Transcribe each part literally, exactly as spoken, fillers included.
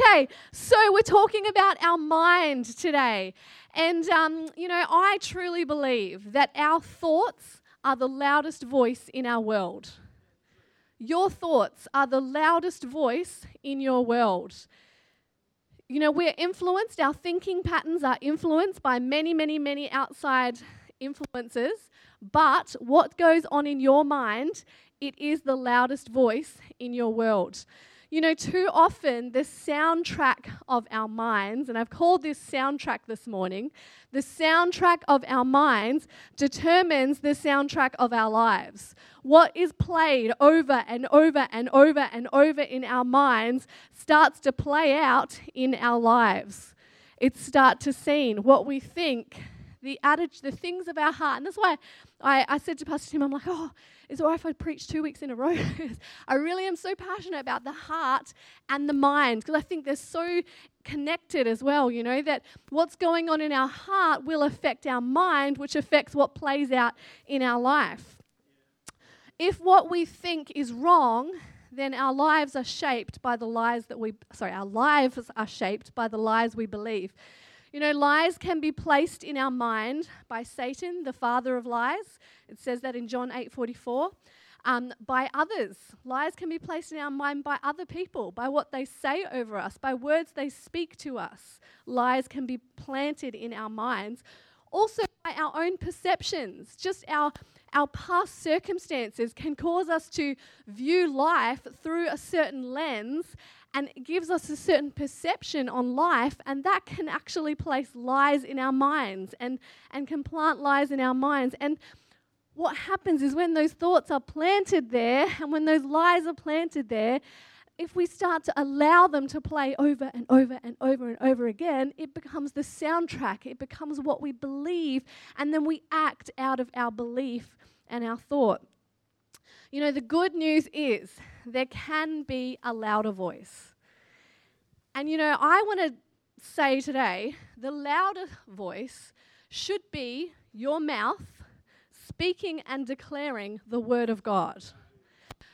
Okay, so we're talking about our mind today. And, um, you know, I truly believe that our thoughts are the loudest voice in our world. Your thoughts are the loudest voice in your world. You know, we're influenced, our thinking patterns are influenced by many, many, many outside influences, but what goes on in your mind, it is the loudest voice in your world. You know, too often the soundtrack of our minds, and I've called this soundtrack this morning, the soundtrack of our minds determines the soundtrack of our lives. What is played over and over and over and over in our minds starts to play out in our lives. It starts to scene what we think, the adage, the things of our heart. And that's why I, I said to Pastor Tim, I'm like, oh, is it all right if I preach two weeks in a row? I really am so passionate about the heart and the mind, because I think they're so connected as well, you know, that what's going on in our heart will affect our mind, which affects what plays out in our life. If what we think is wrong, then our lives are shaped by the lies that we, sorry, our lives are shaped by the lies we believe. You know, lies can be placed in our mind by Satan, the father of lies. It says that in John eight forty-four. Um, by others. Lies can be placed in our mind by other people, by what they say over us, by words they speak to us. Lies can be planted in our minds. Also by our own perceptions, just our Our past circumstances can cause us to view life through a certain lens, and it gives us a certain perception on life, and that can actually place lies in our minds and, and can plant lies in our minds. And what happens is when those thoughts are planted there and when those lies are planted there, if we start to allow them to play over and over and over and over again, it becomes the soundtrack. It becomes what we believe, and then we act out of our belief and our thought. You know, the good news is there can be a louder voice. And, you know, I want to say today, the louder voice should be your mouth speaking and declaring the Word of God.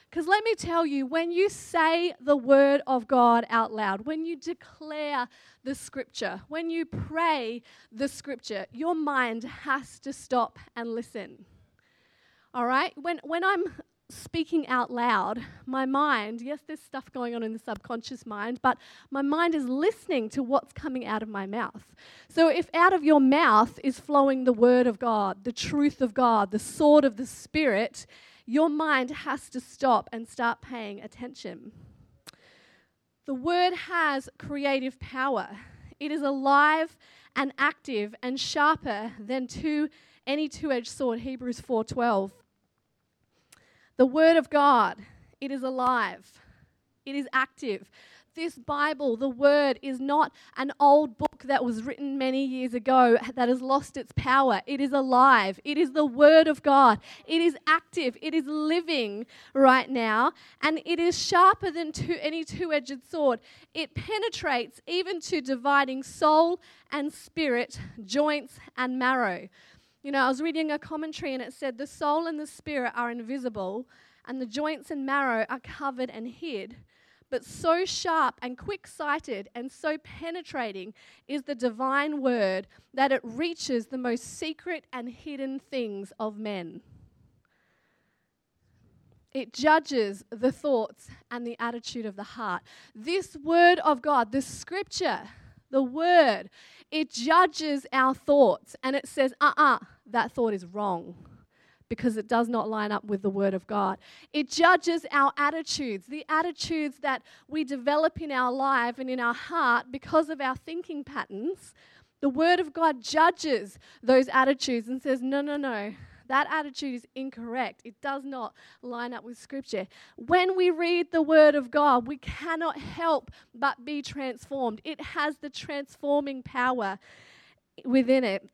Because let me tell you, when you say the Word of God out loud, when you declare the Scripture, when you pray the Scripture, your mind has to stop and listen. All right? When when I'm speaking out loud, my mind, yes, there's stuff going on in the subconscious mind, but my mind is listening to what's coming out of my mouth. So if out of your mouth is flowing the Word of God, the truth of God, the sword of the Spirit, your mind has to stop and start paying attention. The Word has creative power. It is alive and active and sharper than two, any two-edged sword, Hebrews four twelve. The Word of God, it is alive. It is active. This Bible, the Word, is not an old book that was written many years ago that has lost its power. It is alive. It is the Word of God. It is active. It is living right now. And it is sharper than two, any two-edged sword. It penetrates even to dividing soul and spirit, joints and marrow. You know, I was reading a commentary and it said the soul and the spirit are invisible and the joints and marrow are covered and hid. But so sharp and quick-sighted and so penetrating is the divine word that it reaches the most secret and hidden things of men. It judges the thoughts and the attitude of the heart. This Word of God, the Scripture, the Word, it judges our thoughts and it says, uh-uh, that thought is wrong, because it does not line up with the Word of God. It judges our attitudes, the attitudes that we develop in our life and in our heart because of our thinking patterns. The Word of God judges those attitudes and says, no, no, no, that attitude is incorrect. It does not line up with Scripture. When we read the Word of God, we cannot help but be transformed. It has the transforming power within it.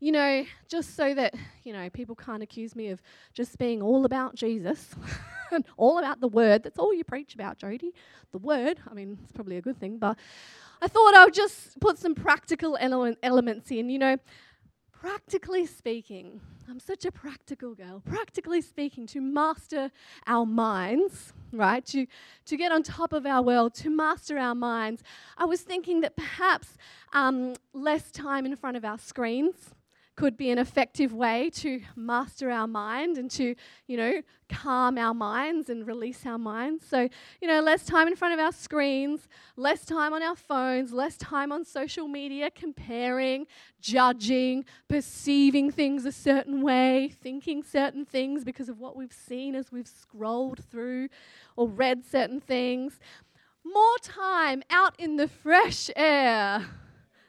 You know, just so that, you know, people can't accuse me of just being all about Jesus and all about the Word. That's all you preach about, Jodie. The Word. I mean, it's probably a good thing, but I thought I would just put some practical ele- elements in. You know, practically speaking, I'm such a practical girl, practically speaking, to master our minds, right, to, to get on top of our world, to master our minds, I was thinking that perhaps um, less time in front of our screens could be an effective way to master our mind and to, you know, calm our minds and release our minds. So, you know, less time in front of our screens, less time on our phones, less time on social media, comparing, judging, perceiving things a certain way, thinking certain things because of what we've seen as we've scrolled through or read certain things. More time out in the fresh air.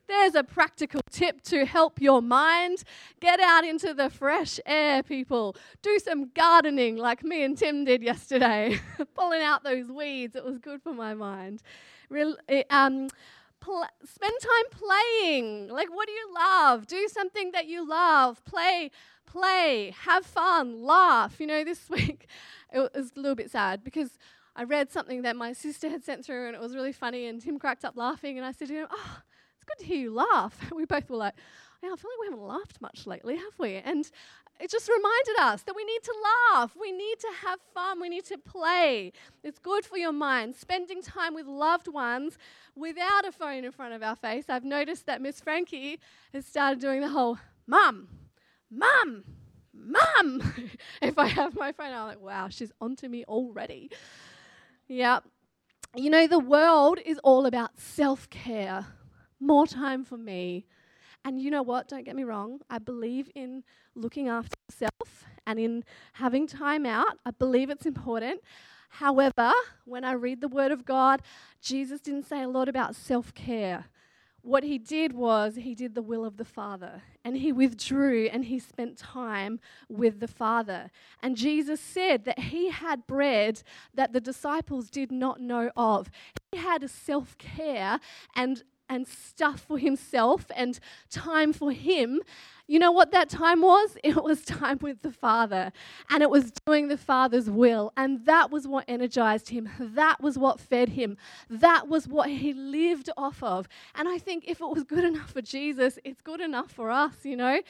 There's a practical tip to help your mind. Get out into the fresh air, people. Do some gardening like me and Tim did yesterday. Pulling out those weeds. It was good for my mind. Re- um, pl- spend time playing. Like, what do you love? Do something that you love. Play, play, have fun, laugh. You know, this week it was a little bit sad because I read something that my sister had sent through and it was really funny and Tim cracked up laughing and I said to him, oh, good to hear you laugh. We both were like, yeah, I feel like we haven't laughed much lately, have we? And it just reminded us that we need to laugh. We need to have fun. We need to play. It's good for your mind. Spending time with loved ones without a phone in front of our face. I've noticed that Miss Frankie has started doing the whole, Mum, Mum, Mum. If I have my phone, I'm like, wow, she's onto me already. Yeah. You know, the world is all about self-care. More time for me. And you know what? Don't get me wrong. I believe in looking after yourself and in having time out. I believe it's important. However, when I read the Word of God, Jesus didn't say a lot about self-care. What he did was he did the will of the Father, and he withdrew and he spent time with the Father. And Jesus said that he had bread that the disciples did not know of. He had a self-care and and stuff for himself and time for him. You know what that time was? It was time with the Father, and it was doing the Father's will, and that was what energized him. That was what fed him. That was what he lived off of. And I think if it was good enough for Jesus, it's good enough for us, you know.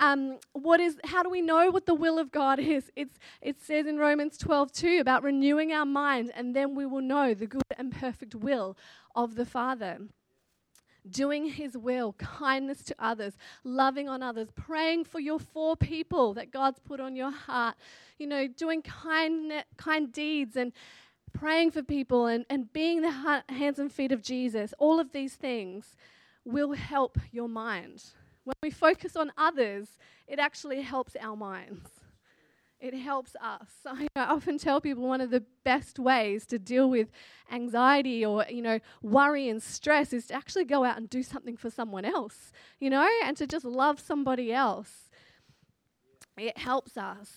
Um, what is? How do we know what the will of God is? It's, it says in Romans twelve two about renewing our mind, and then we will know the good and perfect will of the Father. Doing his will, kindness to others, loving on others, praying for your four people that God's put on your heart, you know, doing kind kind deeds and praying for people and, and being the ha- hands and feet of Jesus. All of these things will help your mind. When we focus on others, it actually helps our minds. It helps us. I often tell people one of the best ways to deal with anxiety or, you know, worry and stress is to actually go out and do something for someone else, you know, and to just love somebody else. It helps us.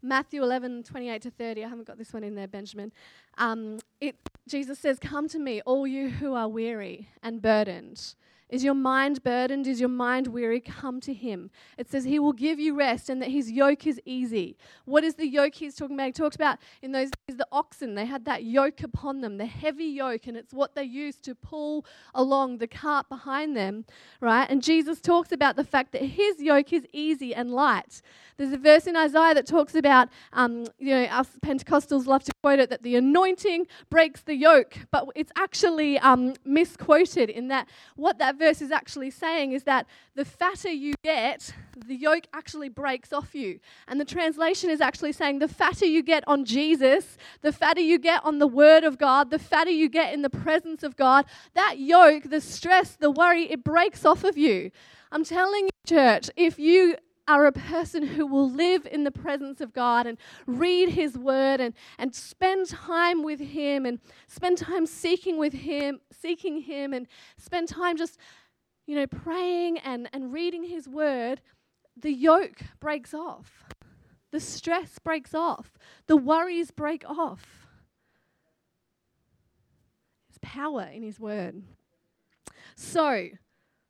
Matthew eleven, twenty-eight to thirty. I haven't got this one in there, Benjamin. Um, it, Jesus says, "Come to me, all you who are weary and burdened." Is your mind burdened? Is your mind weary? Come to him. It says he will give you rest and that his yoke is easy. What is the yoke he's talking about? He talks about in those days the oxen, they had that yoke upon them, the heavy yoke, and it's what they used to pull along the cart behind them, right? And Jesus talks about the fact that his yoke is easy and light. There's a verse in Isaiah that talks about, um, you know, us Pentecostals love to quote it, that the anointing breaks the yoke, but it's actually um, misquoted in that what that verse is actually saying is that the fatter you get, the yoke actually breaks off you. And the translation is actually saying the fatter you get on Jesus, the fatter you get on the Word of God, the fatter you get in the presence of God, that yoke, the stress, the worry, it breaks off of you. I'm telling you, church, if you are a person who will live in the presence of God and read his word and, and spend time with him and spend time seeking with him, seeking him and spend time just, you know, praying and, and reading his word, the yoke breaks off. The stress breaks off. The worries break off. There's power in his word. So,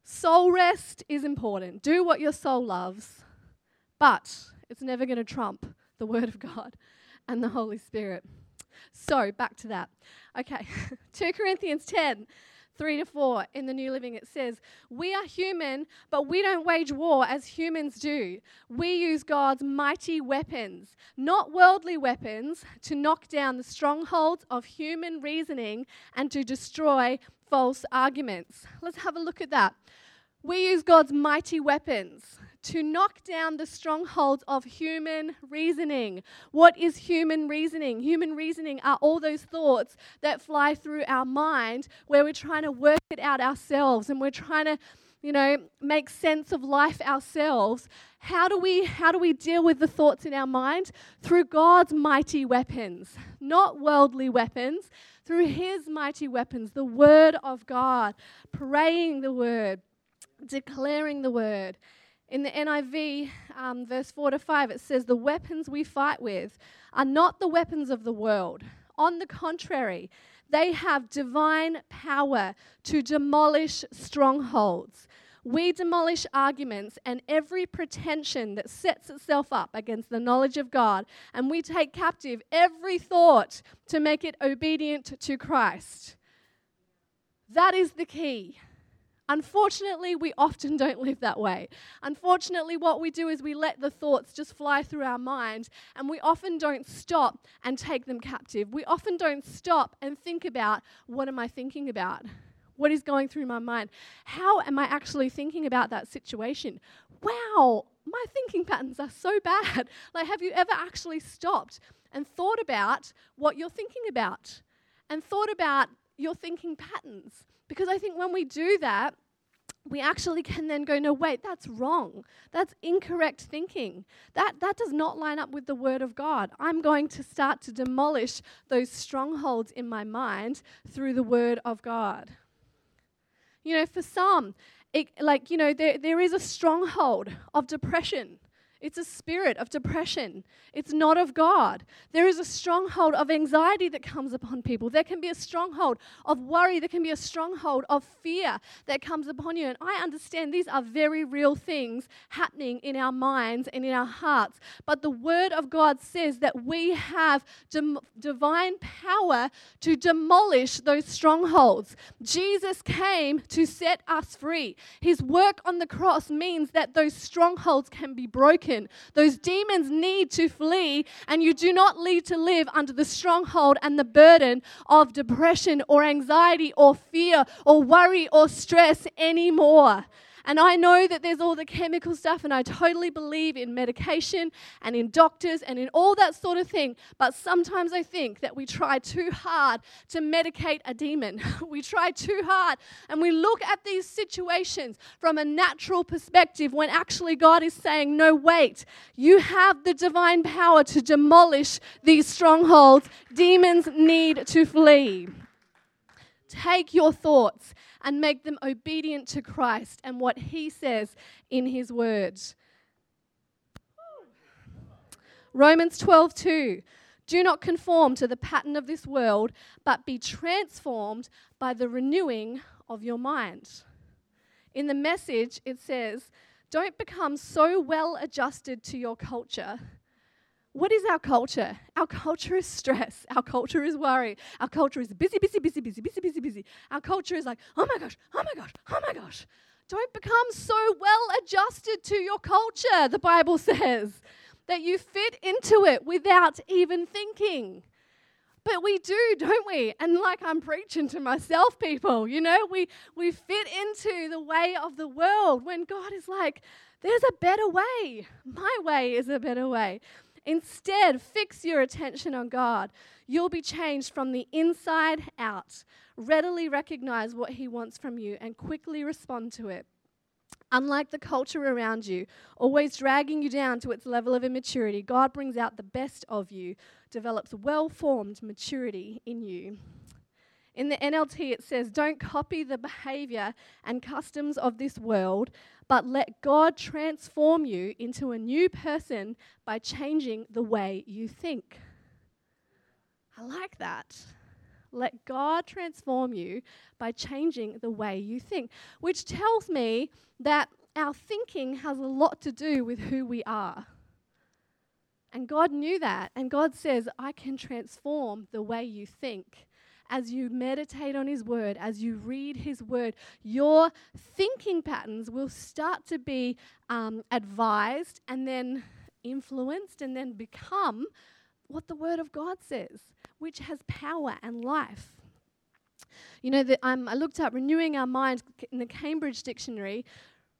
soul rest is important. Do what your soul loves. But it's never going to trump the Word of God and the Holy Spirit. So, back to that. Okay, Second Corinthians ten, three to four in the New Living, it says, we are human, but we don't wage war as humans do. We use God's mighty weapons, not worldly weapons, to knock down the strongholds of human reasoning and to destroy false arguments. Let's have a look at that. We use God's mighty weapons to knock down the strongholds of human reasoning. What is human reasoning? Human reasoning are all those thoughts that fly through our mind where we're trying to work it out ourselves and we're trying to, you know, make sense of life ourselves. How do we, how do we deal with the thoughts in our mind? Through God's mighty weapons, not worldly weapons, through His mighty weapons, the Word of God, praying the Word, declaring the Word. In the N I V, um, verse four to five, it says, the weapons we fight with are not the weapons of the world. On the contrary, they have divine power to demolish strongholds. We demolish arguments and every pretension that sets itself up against the knowledge of God, and we take captive every thought to make it obedient to Christ. That is the key. Unfortunately, we often don't live that way. Unfortunately, what we do is we let the thoughts just fly through our minds, and we often don't stop and take them captive. We often don't stop and think about, what am I thinking about? What is going through my mind? How am I actually thinking about that situation? Wow, my thinking patterns are so bad. Like, have you ever actually stopped and thought about what you're thinking about and thought about your thinking patterns? Because I think when we do that, we actually can then go, no, wait, that's wrong. That's incorrect thinking. That that does not line up with the Word of God. I'm going to start to demolish those strongholds in my mind through the Word of God. You know, for some, it, like, you know, there there is a stronghold of depression. It's a spirit of depression. It's not of God. There is a stronghold of anxiety that comes upon people. There can be a stronghold of worry. There can be a stronghold of fear that comes upon you. And I understand these are very real things happening in our minds and in our hearts. But the Word of God says that we have dem- divine power to demolish those strongholds. Jesus came to set us free. His work on the cross means that those strongholds can be broken. Those demons need to flee, and you do not need to live under the stronghold and the burden of depression or anxiety or fear or worry or stress anymore. And I know that there's all the chemical stuff, and I totally believe in medication and in doctors and in all that sort of thing. But sometimes I think that we try too hard to medicate a demon. We try too hard, and we look at these situations from a natural perspective when actually God is saying, no, wait, you have the divine power to demolish these strongholds. Demons need to flee. Take your thoughts and make them obedient to Christ and what He says in His words. Romans twelve two. Do not conform to the pattern of this world, but be transformed by the renewing of your mind. In the Message, it says, don't become so well adjusted to your culture. What is our culture? Our culture is stress. Our culture is worry. Our culture is busy, busy, busy, busy, busy, busy, busy. Our culture is like, oh my gosh, oh my gosh, oh my gosh. Don't become so well adjusted to your culture, the Bible says, that you fit into it without even thinking. But we do, don't we? And like I'm preaching to myself, people, you know, we, we fit into the way of the world when God is like, there's a better way. My way is a better way. Instead, fix your attention on God. You'll be changed from the inside out. Readily recognize what He wants from you and quickly respond to it. Unlike the culture around you, always dragging you down to its level of immaturity, God brings out the best of you, develops well-formed maturity in you. In the N L T, it says, don't copy the behavior and customs of this world, but let God transform you into a new person by changing the way you think. I like that. Let God transform you by changing the way you think, which tells me that our thinking has a lot to do with who we are. And God knew that, and God says, I can transform the way you think as you meditate on His Word, as you read His Word, your thinking patterns will start to be um, advised and then influenced and then become what the Word of God says, which has power and life. You know, the, um, I looked up renewing our mind in the Cambridge Dictionary.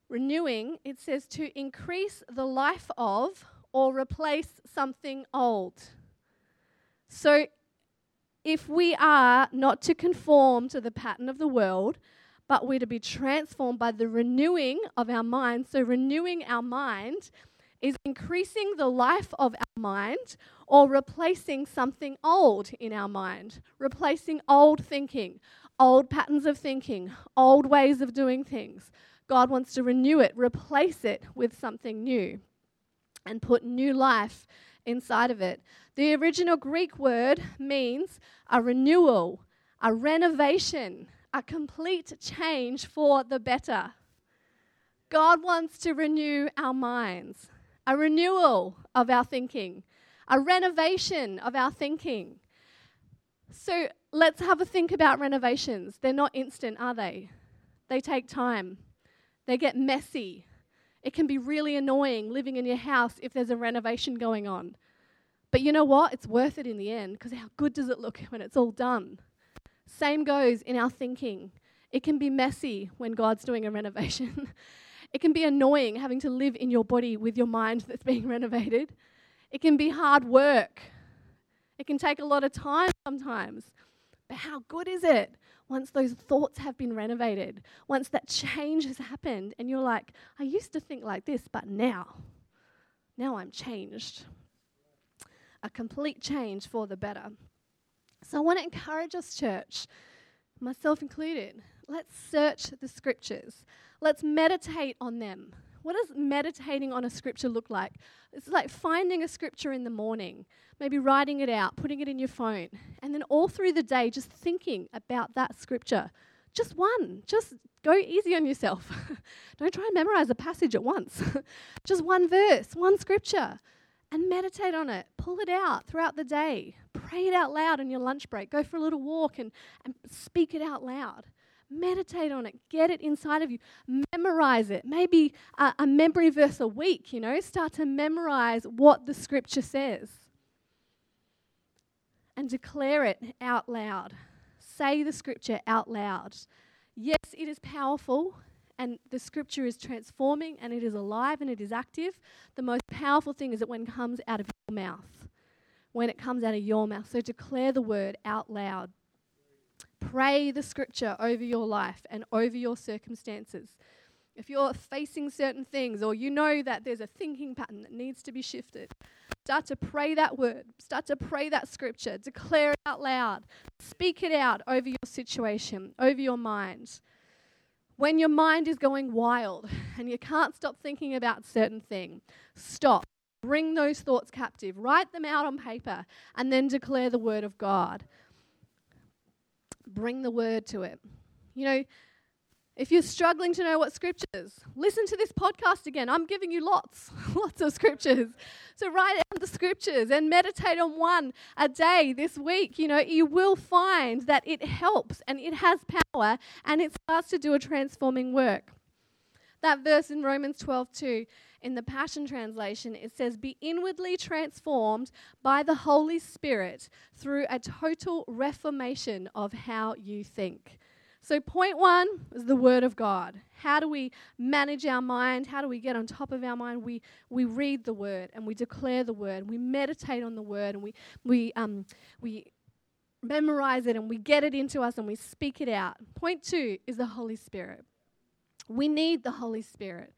Renewing, it says to increase the life of or replace something old. So if we are not to conform to the pattern of the world, but we're to be transformed by the renewing of our mind. So renewing our mind is increasing the life of our mind or replacing something old in our mind, replacing old thinking, old patterns of thinking, old ways of doing things. God wants to renew it, replace it with something new and put new life inside of it. The original Greek word means a renewal, a renovation, a complete change for the better. God wants to renew our minds, a renewal of our thinking, a renovation of our thinking. So let's have a think about renovations. They're not instant, are they? They take time. They get messy. It can be really annoying living in your house if there's a renovation going on. But you know what? It's worth it in the end, because how good does it look when it's all done? Same goes in our thinking. It can be messy when God's doing a renovation. It can be annoying having to live in your body with your mind that's being renovated. It can be hard work. It can take a lot of time sometimes. But how good is it? Once those thoughts have been renovated, once that change has happened and you're like, I used to think like this, but now, now I'm changed. A complete change for the better. So I want to encourage us, church, myself included, let's search the scriptures. Let's meditate on them. What does meditating on a scripture look like? It's like finding a scripture in the morning, maybe writing it out, putting it in your phone, and then all through the day just thinking about that scripture. Just one. Just go easy on yourself. Don't try and memorize a passage at once. Just one verse, one scripture, and meditate on it. Pull it out throughout the day. Pray it out loud on your lunch break. Go for a little walk and, and speak it out loud. Meditate on it. Get it inside of you. Memorize it. Maybe uh, a memory verse a week, you know. Start to memorize what the scripture says. And declare it out loud. Say the scripture out loud. Yes, it is powerful, and the scripture is transforming, and it is alive, and it is active. The most powerful thing is that when it comes out of your mouth. When it comes out of your mouth. So declare the word out loud. Pray the scripture over your life and over your circumstances. If you're facing certain things, or you know that there's a thinking pattern that needs to be shifted, start to pray that word. Start to pray that scripture. Declare it out loud. Speak it out over your situation, over your mind. When your mind is going wild and you can't stop thinking about certain thing, stop. Bring those thoughts captive. Write them out on paper and then declare the word of God. Bring the word to it. You know, if you're struggling to know what scripture is, listen to this podcast again. I'm giving you lots, lots of scriptures. So write down the scriptures and meditate on one a day this week. You know, you will find that it helps and it has power and it starts to do a transforming work. That verse in Romans twelve two in the Passion Translation, it says, be inwardly transformed by the Holy Spirit through a total reformation of how you think. So point one is the Word of God. How do we manage our mind? How do we get on top of our mind? We we read the Word and we declare the Word. We meditate on the Word and we we um we memorize it and we get it into us and we speak it out. Point two is the Holy Spirit. We need the Holy Spirit.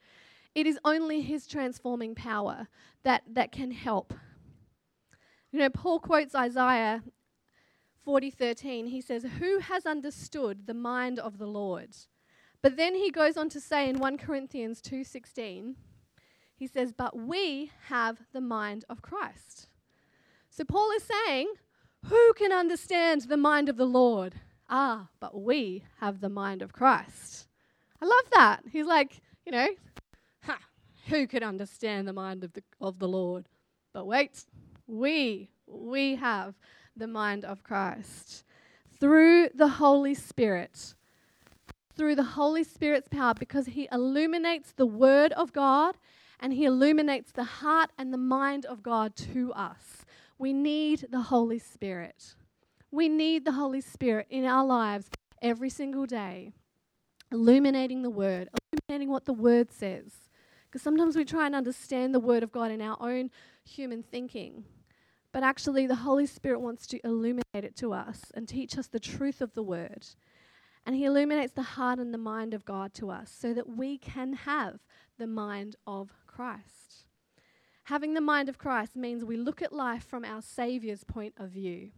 It is only His transforming power that, that can help. You know, Paul quotes Isaiah forty thirteen. He says, who has understood the mind of the Lord? But then he goes on to say in First Corinthians two sixteen, he says, but we have the mind of Christ. So Paul is saying, who can understand the mind of the Lord? Ah, but we have the mind of Christ. I love that. He's like, you know, ha, who could understand the mind of the of the Lord? But wait, we, we have the mind of Christ. through the Holy Spirit, through the Holy Spirit's power, because he illuminates the Word of God and he illuminates the heart and the mind of God to us. We need the Holy Spirit. We need the Holy Spirit in our lives every single day, illuminating the Word, illuminating what the Word says. Because sometimes we try and understand the Word of God in our own human thinking. But actually, the Holy Spirit wants to illuminate it to us and teach us the truth of the Word. And he illuminates the heart and the mind of God to us so that we can have the mind of Christ. Having the mind of Christ means we look at life from our Saviour's point of view.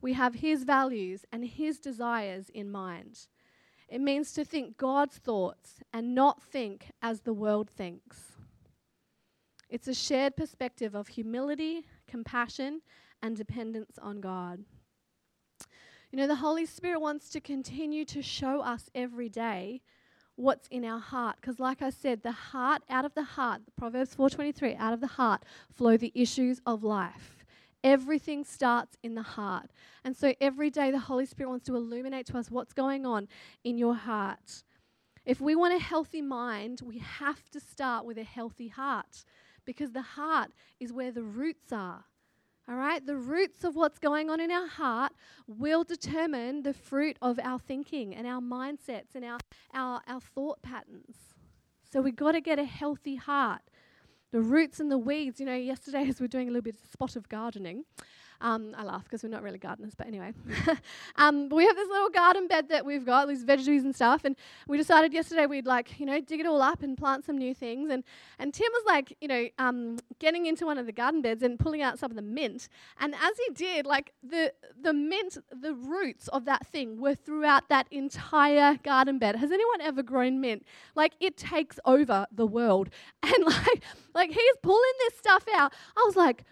We have his values and his desires in mind. It means to think God's thoughts and not think as the world thinks. It's a shared perspective of humility, compassion, and dependence on God. You know, the Holy Spirit wants to continue to show us every day what's in our heart. Because like I said, the heart, out of the heart, Proverbs four twenty-three, out of the heart flow the issues of life. Everything starts in the heart. And so every day the Holy Spirit wants to illuminate to us what's going on in your heart. If we want a healthy mind, we have to start with a healthy heart. Because the heart is where the roots are. All right, the roots of what's going on in our heart will determine the fruit of our thinking and our mindsets and our, our, our thought patterns. So we've got to get a healthy heart. The roots and the weeds, you know, yesterday as we were doing a little bit of spot of gardening, um, I laugh because we're not really gardeners, but anyway. um, but we have this little garden bed that we've got, these veggies and stuff, and we decided yesterday we'd like, you know, dig it all up and plant some new things. And, and Tim was like, you know, um, getting into one of the garden beds and pulling out some of the mint. And as he did, like the, the mint, the roots of that thing were throughout that entire garden bed. Has anyone ever grown mint? Like it takes over the world. And like, like Like he's pulling this stuff out. I was like,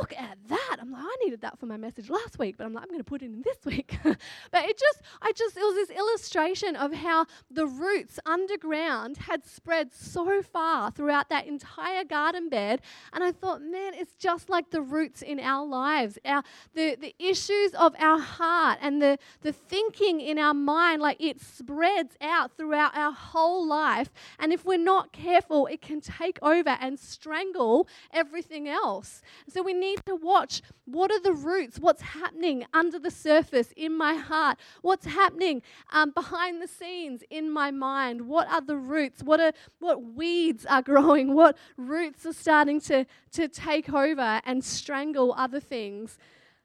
look at that. I'm like, I needed that for my message last week, but I'm like, I'm going to put it in this week. But it just, I just, it was this illustration of how the roots underground had spread so far throughout that entire garden bed. And I thought, man, it's just like the roots in our lives, our the, the issues of our heart and the, the thinking in our mind, like it spreads out throughout our whole life. And if we're not careful, it can take over and strangle everything else. So we need to watch, what are the roots, what's happening under the surface in my heart, what's happening um, behind the scenes in my mind, what are the roots, what are what weeds are growing, what roots are starting to, to take over and strangle other things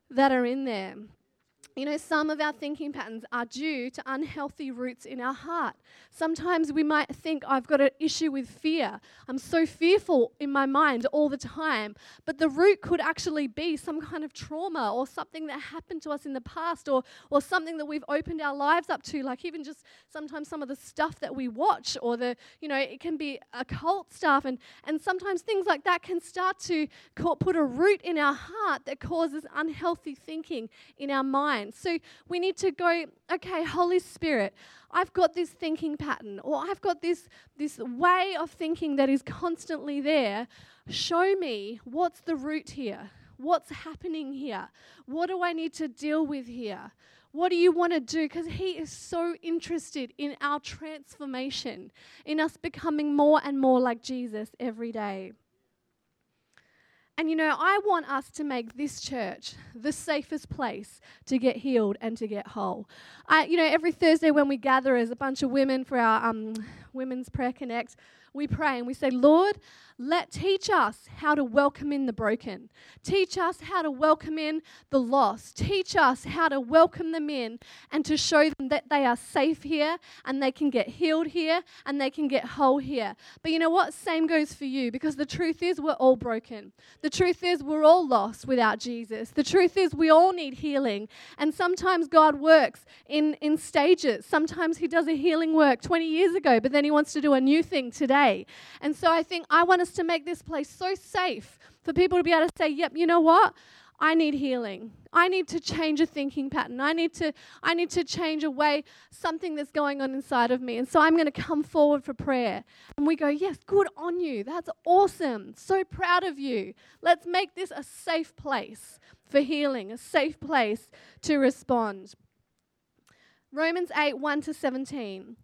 that are in there. You know, some of our thinking patterns are due to unhealthy roots in our heart. Sometimes we might think, I've got an issue with fear. I'm so fearful in my mind all the time. But the root could actually be some kind of trauma or something that happened to us in the past or, or something that we've opened our lives up to, like even just sometimes some of the stuff that we watch or the, you know, it can be occult stuff. And, and sometimes things like that can start to ca- put a root in our heart that causes unhealthy thinking in our mind. So we need to go, okay, Holy Spirit, I've got this thinking pattern or I've got this, this way of thinking that is constantly there. Show me what's the root here. What's happening here? What do I need to deal with here? What do you want to do? Because he is so interested in our transformation, in us becoming more and more like Jesus every day. And, you know, I want us to make this church the safest place to get healed and to get whole. I, you know, every Thursday when we gather as a bunch of women for our um, Women's Prayer Connect, we pray and we say, Lord, let teach us how to welcome in the broken. Teach us how to welcome in the lost. Teach us how to welcome them in and to show them that they are safe here and they can get healed here and they can get whole here. But you know what? Same goes for you, because the truth is we're all broken. The truth is we're all lost without Jesus. The truth is we all need healing. And sometimes God works in, in stages. Sometimes he does a healing work twenty years ago, but then he wants to do a new thing today. And so I think I want us to make this place so safe for people to be able to say, yep, you know what? I need healing. I need to change a thinking pattern. I need to I need to change a way, something that's going on inside of me. And so I'm going to come forward for prayer. And we go, yes, good on you. That's awesome. So proud of you. Let's make this a safe place for healing, a safe place to respond. Romans eight, one to seventeen.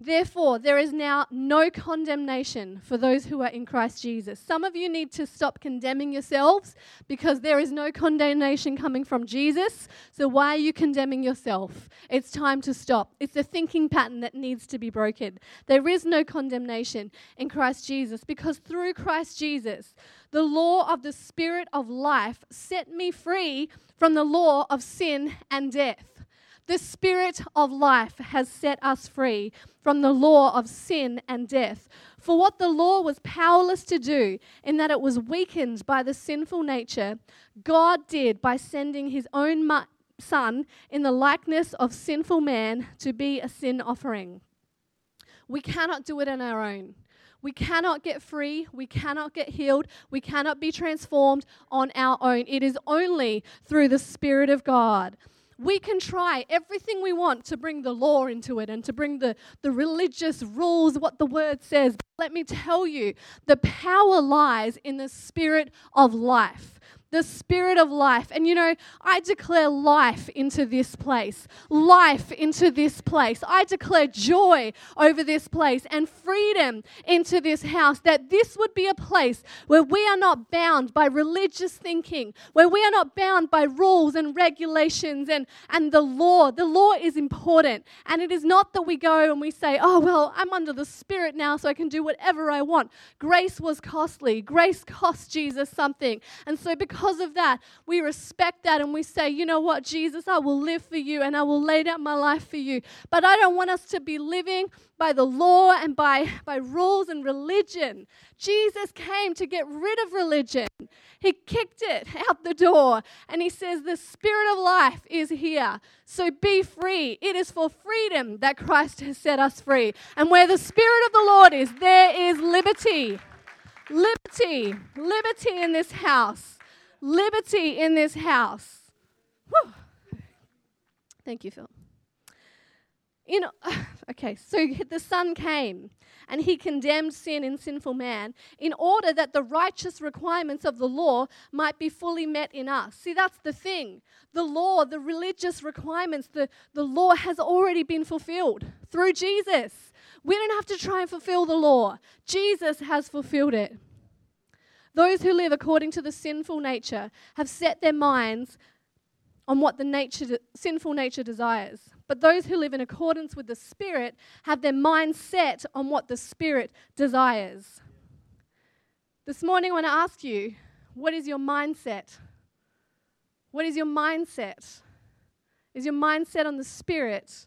Therefore, there is now no condemnation for those who are in Christ Jesus. Some of you need to stop condemning yourselves because there is no condemnation coming from Jesus. So why are you condemning yourself? It's time to stop. It's a thinking pattern that needs to be broken. There is no condemnation in Christ Jesus because through Christ Jesus, the law of the Spirit of life set me free from the law of sin and death. The Spirit of life has set us free from the law of sin and death. For what the law was powerless to do, in that it was weakened by the sinful nature, God did by sending his own Son in the likeness of sinful man to be a sin offering. We cannot do it on our own. We cannot get free, we cannot get healed, we cannot be transformed on our own. It is only through the Spirit of God. We can try everything we want to bring the law into it and to bring the, the religious rules, what the word says. But let me tell you, the power lies in the Spirit of life. The Spirit of life. And you know, I declare life into this place. Life into this place. I declare joy over this place and freedom into this house. That this would be a place where we are not bound by religious thinking. Where we are not bound by rules and regulations and, and the law. The law is important. And it is not that we go and we say, oh, well, I'm under the Spirit now so I can do whatever I want. Grace was costly. Grace cost Jesus something. And so because Because of that, we respect that and we say, you know what, Jesus, I will live for you and I will lay down my life for you. But I don't want us to be living by the law and by, by rules and religion. Jesus came to get rid of religion. He kicked it out the door and he says the Spirit of life is here. So be free. It is for freedom that Christ has set us free. And where the Spirit of the Lord is, there is liberty. Liberty. Liberty in this house. Liberty in this house. Whew. Thank you, Phil. You know, okay, so the Son came and he condemned sin in sinful man in order that the righteous requirements of the law might be fully met in us. See, that's the thing. The law, the religious requirements, the, the law has already been fulfilled through Jesus. We don't have to try and fulfill the law. Jesus has fulfilled it. Those who live according to the sinful nature have set their minds on what the nature, sinful nature desires. But those who live in accordance with the Spirit have their minds set on what the Spirit desires. This morning I want to ask you, what is your mindset? What is your mindset? Is your mindset on the Spirit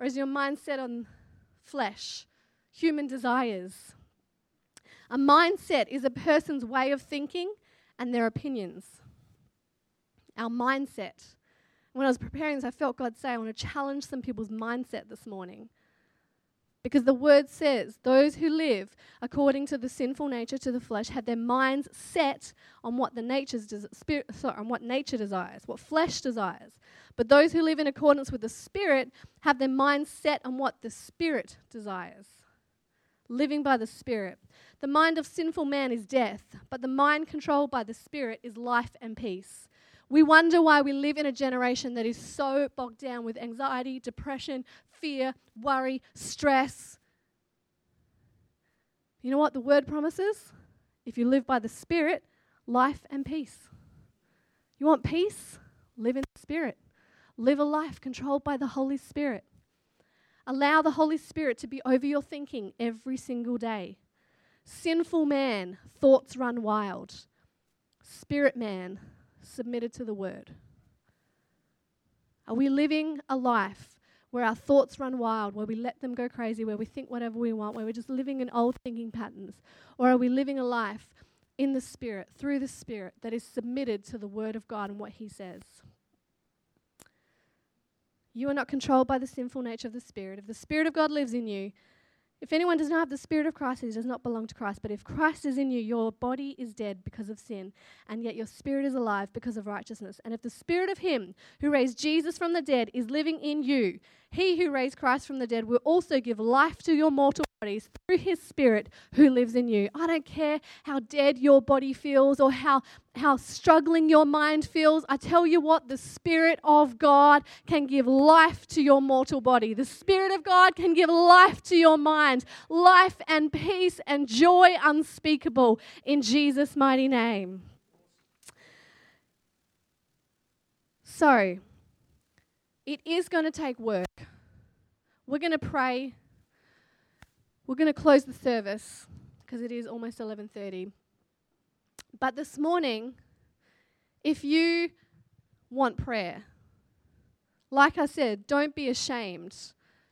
or is your mindset on flesh, human desires? A mindset is a person's way of thinking and their opinions. Our mindset. When I was preparing this, I felt God say, I want to challenge some people's mindset this morning. Because the word says, those who live according to the sinful nature, to the flesh, have their minds set on what the nature's des- spirit, sorry, on what nature desires, what flesh desires. But those who live in accordance with the Spirit have their minds set on what the Spirit desires. Living by the Spirit. The mind of sinful man is death, but the mind controlled by the Spirit is life and peace. We wonder why we live in a generation that is so bogged down with anxiety, depression, fear, worry, stress. You know what the word promises? If you live by the Spirit, life and peace. You want peace? Live in the Spirit. Live a life controlled by the Holy Spirit. Allow the Holy Spirit to be over your thinking every single day. Sinful man, thoughts run wild. Spirit man, submitted to the Word. Are we living a life where our thoughts run wild, where we let them go crazy, where we think whatever we want, where we're just living in old thinking patterns? Or are we living a life in the Spirit, through the Spirit, that is submitted to the Word of God and what He says? You are not controlled by the sinful nature of the Spirit. If the Spirit of God lives in you, if anyone does not have the Spirit of Christ, he does not belong to Christ. But if Christ is in you, your body is dead because of sin, and yet your spirit is alive because of righteousness. And if the Spirit of Him who raised Jesus from the dead is living in you, He who raised Christ from the dead will also give life to your mortal bodies through his spirit who lives in you. I don't care how dead your body feels or how, how struggling your mind feels. I tell you what, the Spirit of God can give life to your mortal body. The Spirit of God can give life to your mind, life and peace and joy unspeakable in Jesus' mighty name. So, it is going to take work. We're going to pray. We're going to close the service because it is almost eleven thirty. But this morning, if you want prayer, like I said, don't be ashamed.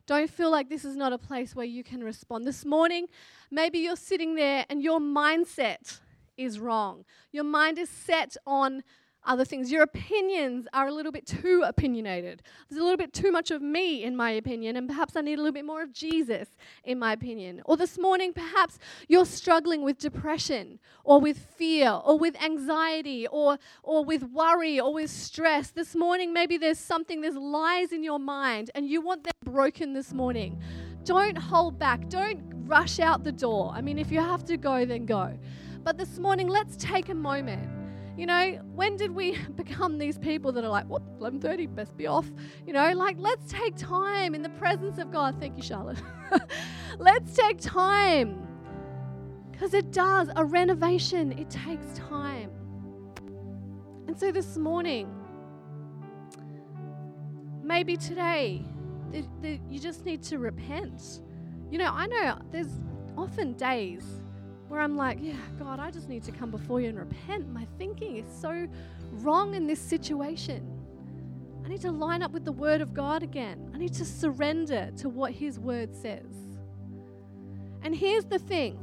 Don't feel like this is not a place where you can respond. This morning, maybe you're sitting there and your mindset is wrong. Your mind is set on other things. Your opinions are a little bit too opinionated. There's a little bit too much of me in my opinion, and perhaps I need a little bit more of Jesus in my opinion. Or this morning, perhaps you're struggling with depression or with fear or with anxiety or, or with worry or with stress. This morning, maybe there's something, there's lies in your mind and you want them broken this morning. Don't hold back. Don't rush out the door. I mean, if you have to go, then go. But this morning, let's take a moment. You know, when did we become these people that are like, what, eleven thirty, best be off? You know, like, let's take time in the presence of God. Thank you, Charlotte. Let's take time. Because it does, a renovation, it takes time. And so this morning, maybe today, the, the, you just need to repent. You know, I know there's often days where I'm like, yeah, God, I just need to come before you and repent. My thinking is so wrong in this situation. I need to line up with the Word of God again. I need to surrender to what His Word says. And here's the thing.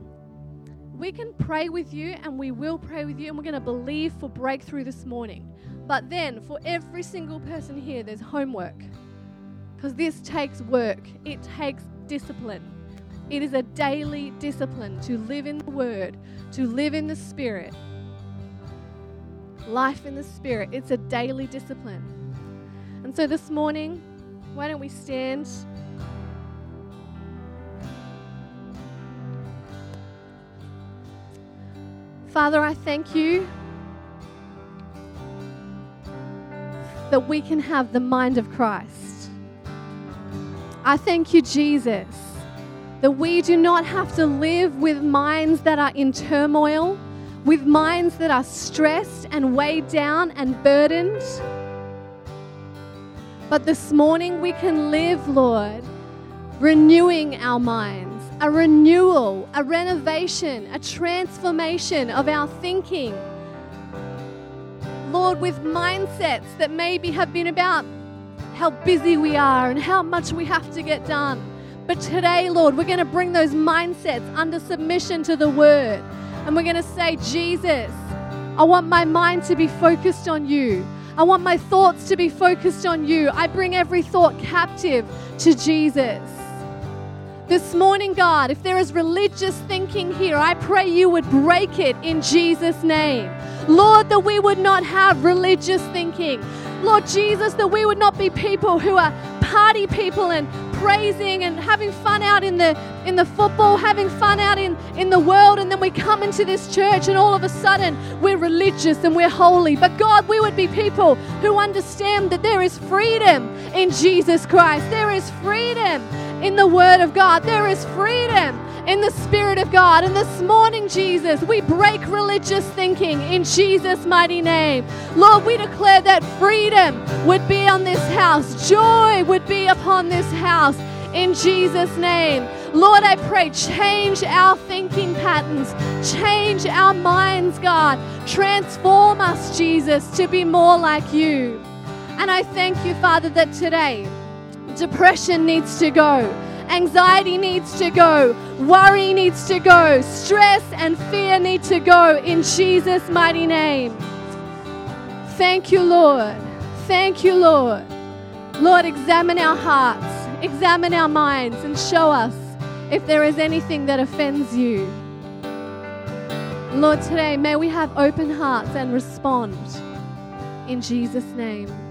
We can pray with you and we will pray with you and we're going to believe for breakthrough this morning. But then for every single person here, there's homework. Because this takes work. It takes discipline. It is a daily discipline to live in the Word, to live in the Spirit. Life in the Spirit, it's a daily discipline. And so this morning, why don't we stand? Father, I thank you that we can have the mind of Christ. I thank you, Jesus, that we do not have to live with minds that are in turmoil, with minds that are stressed and weighed down and burdened. But this morning we can live, Lord, renewing our minds, a renewal, a renovation, a transformation of our thinking. Lord, with mindsets that maybe have been about how busy we are and how much we have to get done. But today, Lord, we're going to bring those mindsets under submission to the Word. And we're going to say, Jesus, I want my mind to be focused on you. I want my thoughts to be focused on you. I bring every thought captive to Jesus. This morning, God, if there is religious thinking here, I pray you would break it in Jesus' name. Lord, that we would not have religious thinking. Lord Jesus, that we would not be people who are party people and praising and having fun out in the in the football, having fun out in, in the world, and then we come into this church and all of a sudden we're religious and we're holy. But God, we would be people who understand that there is freedom in Jesus Christ. There is freedom in the Word of God. There is freedom in the Spirit of God. And this morning, Jesus, we break religious thinking in Jesus' mighty name. Lord, we declare that freedom would be on this house. Joy would be upon this house in Jesus' name. Lord, I pray, change our thinking patterns. Change our minds, God. Transform us, Jesus, to be more like you. And I thank you, Father, that today depression needs to go. Anxiety needs to go. Worry needs to go. Stress and fear need to go in Jesus' mighty name. Thank you, Lord. Thank you, Lord. Lord, examine our hearts. Examine our minds and show us if there is anything that offends you. Lord, today may we have open hearts and respond in Jesus' name.